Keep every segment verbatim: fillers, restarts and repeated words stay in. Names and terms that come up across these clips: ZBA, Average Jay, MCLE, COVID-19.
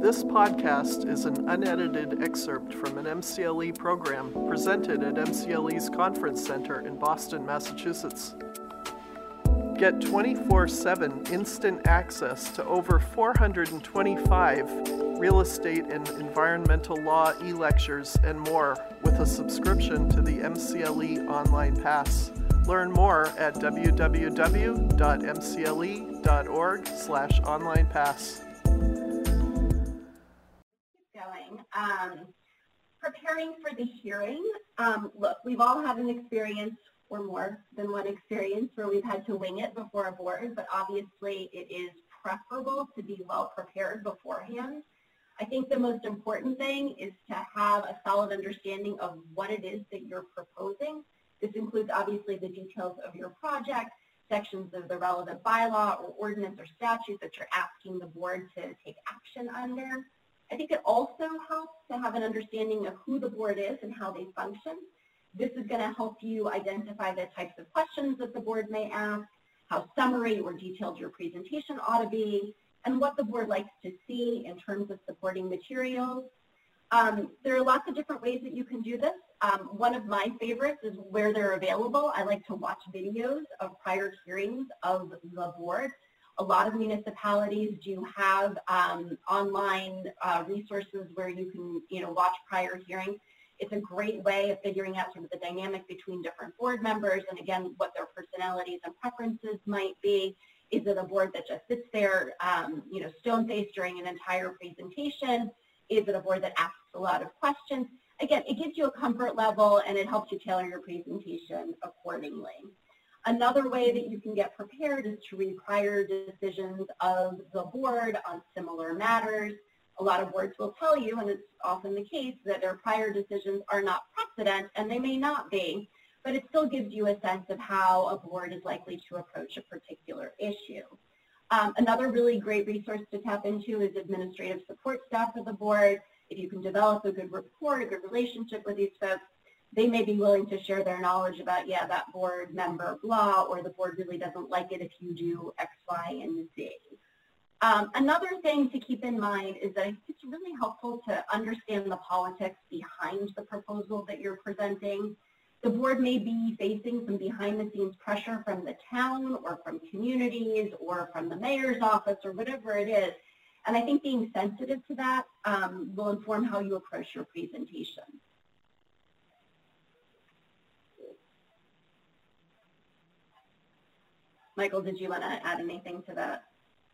This podcast is an unedited excerpt from an M C L E program presented at M C L E's Conference Center in Boston, Massachusetts. Get twenty-four seven instant access to over four hundred twenty-five real estate and environmental law e-lectures and more with a subscription to the M C L E Online Pass. Learn more at w w w dot m c l e dot org slash online pass. Um, preparing for the hearing, um, look, we've all had an experience or more than one experience where we've had to wing it before a board, but obviously it is preferable to be well prepared beforehand. I think the most important thing is to have a solid understanding of what it is that you're proposing. This includes obviously the details of your project, sections of the relevant bylaw or ordinance or statute that you're asking the board to take action under. I think it also helps to have an understanding of who the board is and how they function. This is going to help you identify the types of questions that the board may ask, how summary or detailed your presentation ought to be, and what the board likes to see in terms of supporting materials. Um, there are lots of different ways that you can do this. Um, one of my favorites is where they're available. I like to watch videos of prior hearings of the board. A lot of municipalities do have um, online uh, resources where you can, you know, watch prior hearings. It's a great way of figuring out sort of the dynamic between different board members and, again, what their personalities and preferences might be. Is it a board that just sits there, um, you know, stone-faced during an entire presentation? Is it a board that asks a lot of questions? Again, it gives you a comfort level and it helps you tailor your presentation accordingly. Another way that you can get prepared is to read prior decisions of the board on similar matters. A lot of boards will tell you, and it's often the case, that their prior decisions are not precedent, and they may not be, but it still gives you a sense of how a board is likely to approach a particular issue. Um, another really great resource to tap into is administrative support staff of the board. If you can develop a good rapport, a good relationship with these folks, they may be willing to share their knowledge about, yeah, that board member, blah, or the board really doesn't like it if you do X, Y, and Z. Um, another thing to keep in mind is that it's really helpful to understand the politics behind the proposal that you're presenting. The board may be facing some behind-the-scenes pressure from the town or from communities or from the mayor's office or whatever it is, and I think being sensitive to that um, will inform how you approach your presentation. Michael, did you want to add anything to that?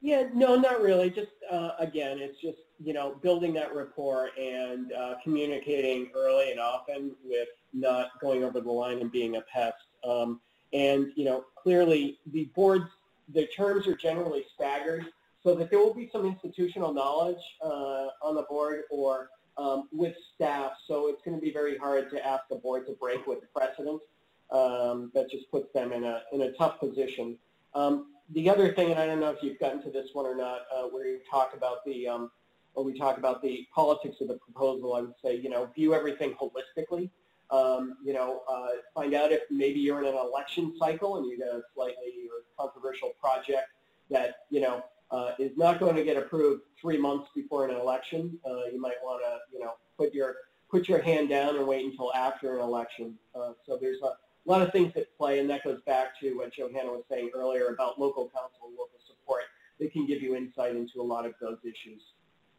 Yeah, no, not really. Just, uh, again, it's just, you know, building that rapport and uh, communicating early and often with not going over the line and being a pest. Um, and, you know, clearly the boards, the terms are generally staggered so that there will be some institutional knowledge uh, on the board or um, with staff. So it's going to be very hard to ask the board to break with the precedent. Um, that just puts them in a, in a tough position. Um, the other thing, and I don't know if you've gotten to this one or not, uh, where you talk about the, um, when we talk about the politics of the proposal, I would say, you know, view everything holistically. Um, you know, uh, find out if maybe you're in an election cycle and you got a slightly controversial project that, you know, uh, is not going to get approved three months before an election. Uh, you might want to, you know, put your, put your hand down and wait until after an election. Uh, so there's a A lot of things at play, and that goes back to what Johanna was saying earlier about local counsel, local support. They can give you insight into a lot of those issues.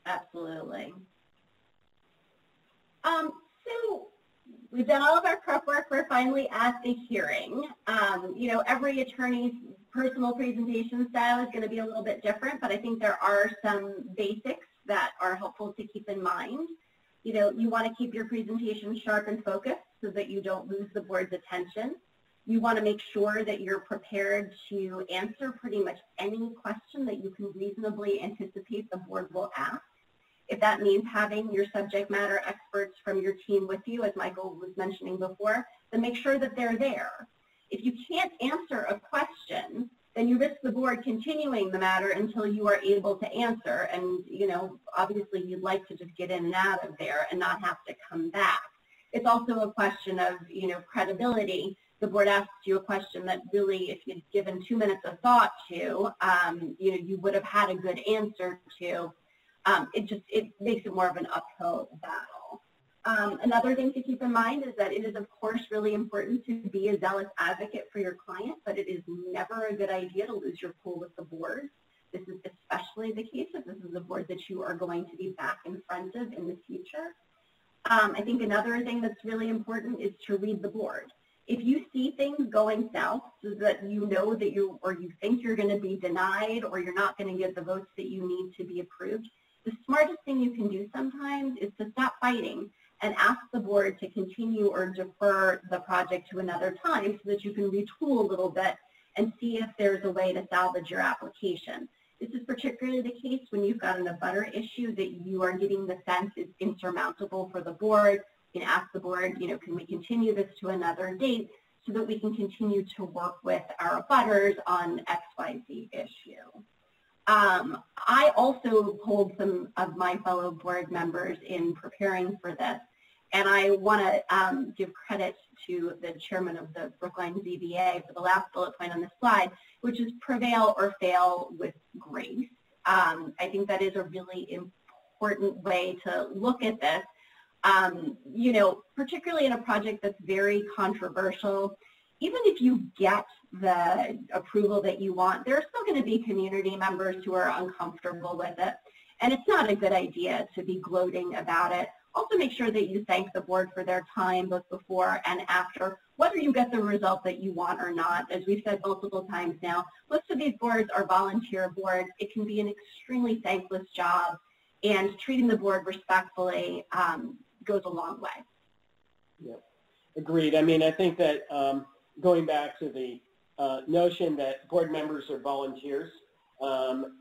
Absolutely. Um, so we've done all of our prep work. We're finally at the hearing. Um, you know, every attorney's personal presentation style is going to be a little bit different, but I think there are some basics that are helpful to keep in mind. You know, you want to keep your presentation sharp and focused so that you don't lose the board's attention. You want to make sure that you're prepared to answer pretty much any question that you can reasonably anticipate the board will ask. If that means having your subject matter experts from your team with you, as Michael was mentioning before, then make sure that they're there. If you can't answer a question, then you risk the board continuing the matter until you are able to answer. And, you know, obviously you'd like to just get in and out of there and not have to come back. It's also a question of, you know, credibility. The board asks you a question that really, if you'd given two minutes of thought to, um, you know, you would have had a good answer to. um, it just it makes it more of an uphill battle. Um, another thing to keep in mind is that it is, of course, really important to be a zealous advocate for your client, but it is never a good idea to lose your cool with the board. This is especially the case if this is a board that you are going to be back in front of in the future. Um, I think another thing that's really important is to read the board. If you see things going south so that you know that you or you think you're going to be denied or you're not going to get the votes that you need to be approved, the smartest thing you can do sometimes is to stop fighting and ask the board to continue or defer the project to another time so that you can retool a little bit and see if there's a way to salvage your application. This is particularly the case when you've got an abutter issue that you are getting the sense is insurmountable for the board. You can ask the board, you know, can we continue this to another date so that we can continue to work with our abutters on X Y Z issue. Um, I also polled some of my fellow board members in preparing for this, and I want to um, give credit to the chairman of the Brookline Z B A for the last bullet point on this slide, which is prevail or fail with grace. Um, I think that is a really important way to look at this, um, you know, particularly in a project that's very controversial. Even if you get the approval that you want, there are still going to be community members who are uncomfortable with it, and it's not a good idea to be gloating about it. Also make sure that you thank the board for their time both before and after, whether you get the result that you want or not. As we've said multiple times now, most of these boards are volunteer boards. It can be an extremely thankless job, and treating the board respectfully um, goes a long way. Yep, agreed. I mean, I think that um, going back to the uh, notion that board members are volunteers, um,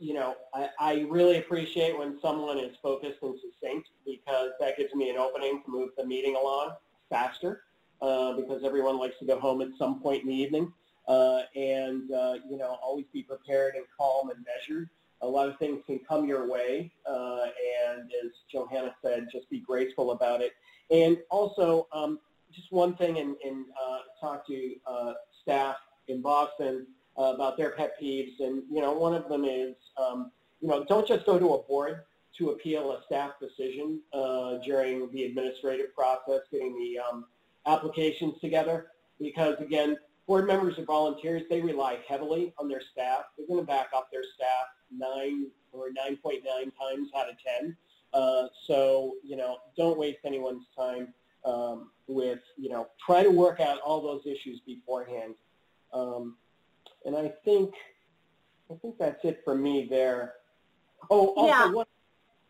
you know, I, I really appreciate when someone is focused and succinct, because that gives me an opening to move the meeting along faster, uh, because everyone likes to go home at some point in the evening. Uh, and, uh, you know, always be prepared and calm and measured. A lot of things can come your way, uh, and as Johanna said, just be graceful about it. And also, um, just one thing, and, and uh, talk to uh, staff in Boston uh, about their pet peeves, and you know, one of them is, um, you know, don't just go to a board to appeal a staff decision uh, during the administrative process, getting the um, applications together, because again, board members are volunteers. They rely heavily on their staff. They're going to back up their staff nine or nine point nine times out of ten. Uh, so you know, don't waste anyone's time. Um, with, you know, try to work out all those issues beforehand. Um, and I think, I think that's it for me there. Oh, also, yeah. one,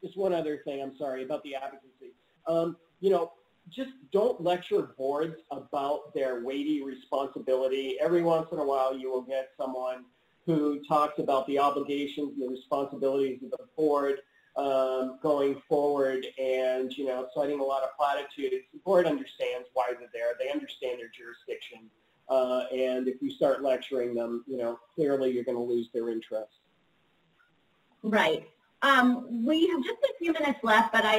just one other thing, I'm sorry, about the advocacy. Um, you know, just don't lecture boards about their weighty responsibility. Every once in a while you will get someone who talks about the obligations and the responsibilities of the board Um, going forward, and you know, citing a lot of platitudes. The board understands why they're there. They understand their jurisdiction, uh, and if you start lecturing them, you know, clearly you're going to lose their interest. Right. Um, we have just a few minutes left, but I,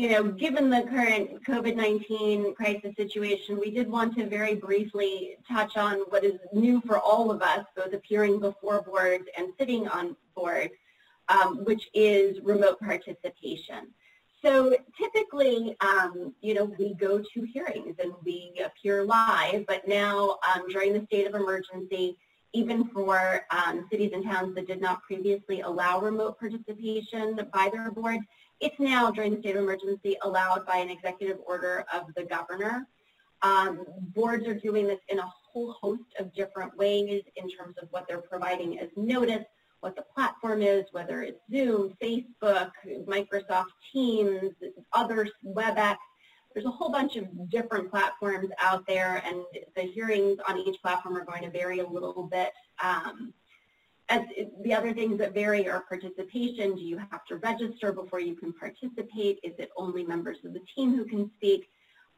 you know, given the current COVID nineteen crisis situation, we did want to very briefly touch on what is new for all of us, both appearing before boards and sitting on boards. Um, which is remote participation. So typically, um, you know, we go to hearings and we appear live, but now um, during the state of emergency, even for um, cities and towns that did not previously allow remote participation by their boards, it's now during the state of emergency allowed by an executive order of the governor. Um, boards are doing this in a whole host of different ways in terms of what they're providing as notice, what the platform is, whether it's Zoom, Facebook, Microsoft Teams, other WebEx. There's a whole bunch of different platforms out there, and the hearings on each platform are going to vary a little bit. Um, as the other things that vary are participation. Do you have to register before you can participate? Is it only members of the team who can speak?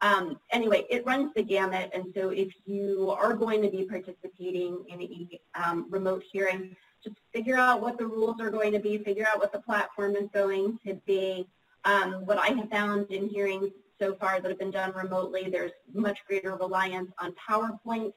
Um, anyway, it runs the gamut, and so if you are going to be participating in a um, remote hearing, just figure out what the rules are going to be, figure out what the platform is going to be. Um, what I have found in hearings so far that have been done remotely, there's much greater reliance on PowerPoint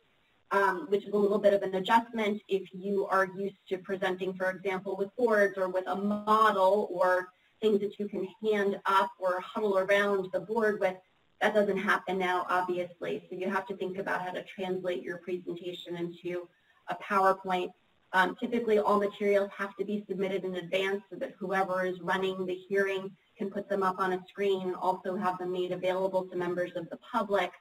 um, which is a little bit of an adjustment if you are used to presenting, for example, with boards or with a model or things that you can hand up or huddle around the board with. That doesn't happen now, obviously, so you have to think about how to translate your presentation into a PowerPoint. Um, typically, all materials have to be submitted in advance so that whoever is running the hearing can put them up on a screen and also have them made available to members of the public.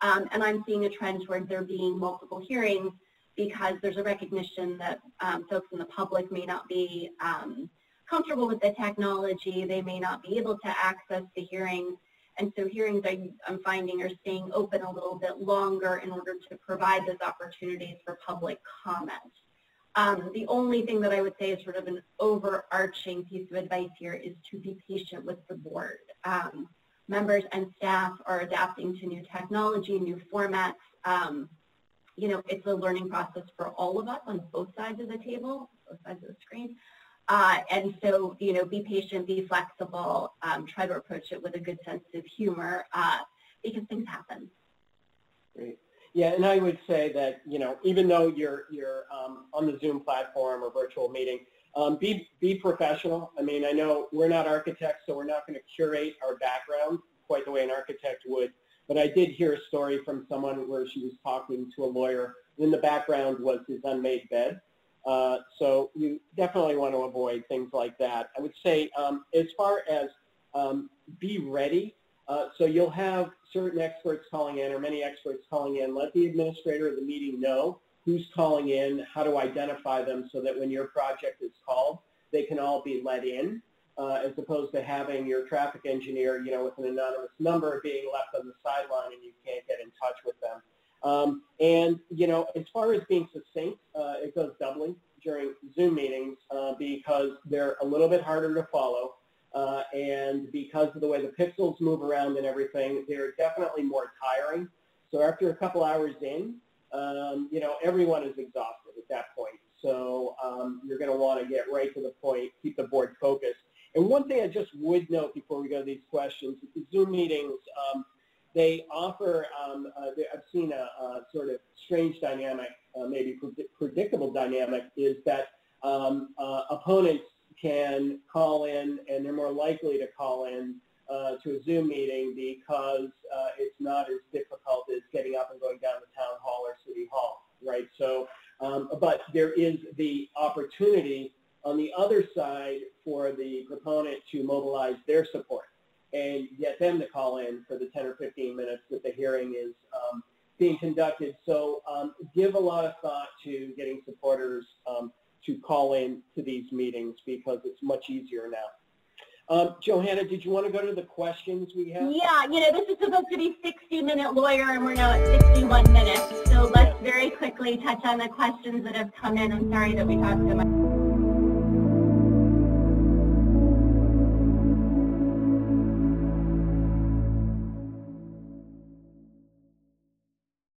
Um, and I'm seeing a trend toward there being multiple hearings because there's a recognition that um, folks in the public may not be um, comfortable with the technology. They may not be able to access the hearings. And so hearings, I, I'm finding, are staying open a little bit longer in order to provide those opportunities for public comment. Um, the only thing that I would say is sort of an overarching piece of advice here is to be patient with the board. Um, members and staff are adapting to new technology, new formats. Um, you know, it's a learning process for all of us on both sides of the table, both sides of the screen. Uh, and so, you know, be patient, be flexible, um, try to approach it with a good sense of humor, uh, because things happen. Great. Yeah, and I would say that, you know, even though you're, you're um, on the Zoom platform or virtual meeting, um, be, be professional. I mean, I know we're not architects, so we're not going to curate our background quite the way an architect would, but I did hear a story from someone where she was talking to a lawyer, and in the background was his unmade bed. Uh, so you definitely want to avoid things like that. I would say um, as far as um, be ready, uh, so you'll have certain experts calling in or many experts calling in. Let the administrator of the meeting know who's calling in, how to identify them so that when your project is called, they can all be let in, uh, as opposed to having your traffic engineer, you know, with an anonymous number being left on the sideline and you can't get in touch with them. Um, and, you know, as far as being succinct, uh, it goes doubly during Zoom meetings uh, because they're a little bit harder to follow. Uh, and because of the way the pixels move around and everything, they're definitely more tiring. So after a couple hours in, um, you know, everyone is exhausted at that point. So um, you're going to want to get right to the point, keep the board focused. And one thing I just would note before we go to these questions, the Zoom meetings, um, they offer, um, uh, I've seen a, a sort of strange dynamic, uh, maybe pred predictable dynamic, is that um, uh, opponents can call in, and they're more likely to call in uh, to a Zoom meeting because uh, it's not as difficult as getting up and going down to town hall or city hall, right? So, um, but there is the opportunity on the other side for the proponent to mobilize their support and get them to call in for the ten or fifteen minutes that the hearing is um, being conducted. So um, give a lot of thought to getting supporters um, to call in to these meetings because it's much easier now. Um, Johanna, did you want to go to the questions we have? Yeah, you know, this is supposed to be sixty minute lawyer and we're now at sixty-one minutes. So let's very quickly touch on the questions that have come in. I'm sorry that we talked so much.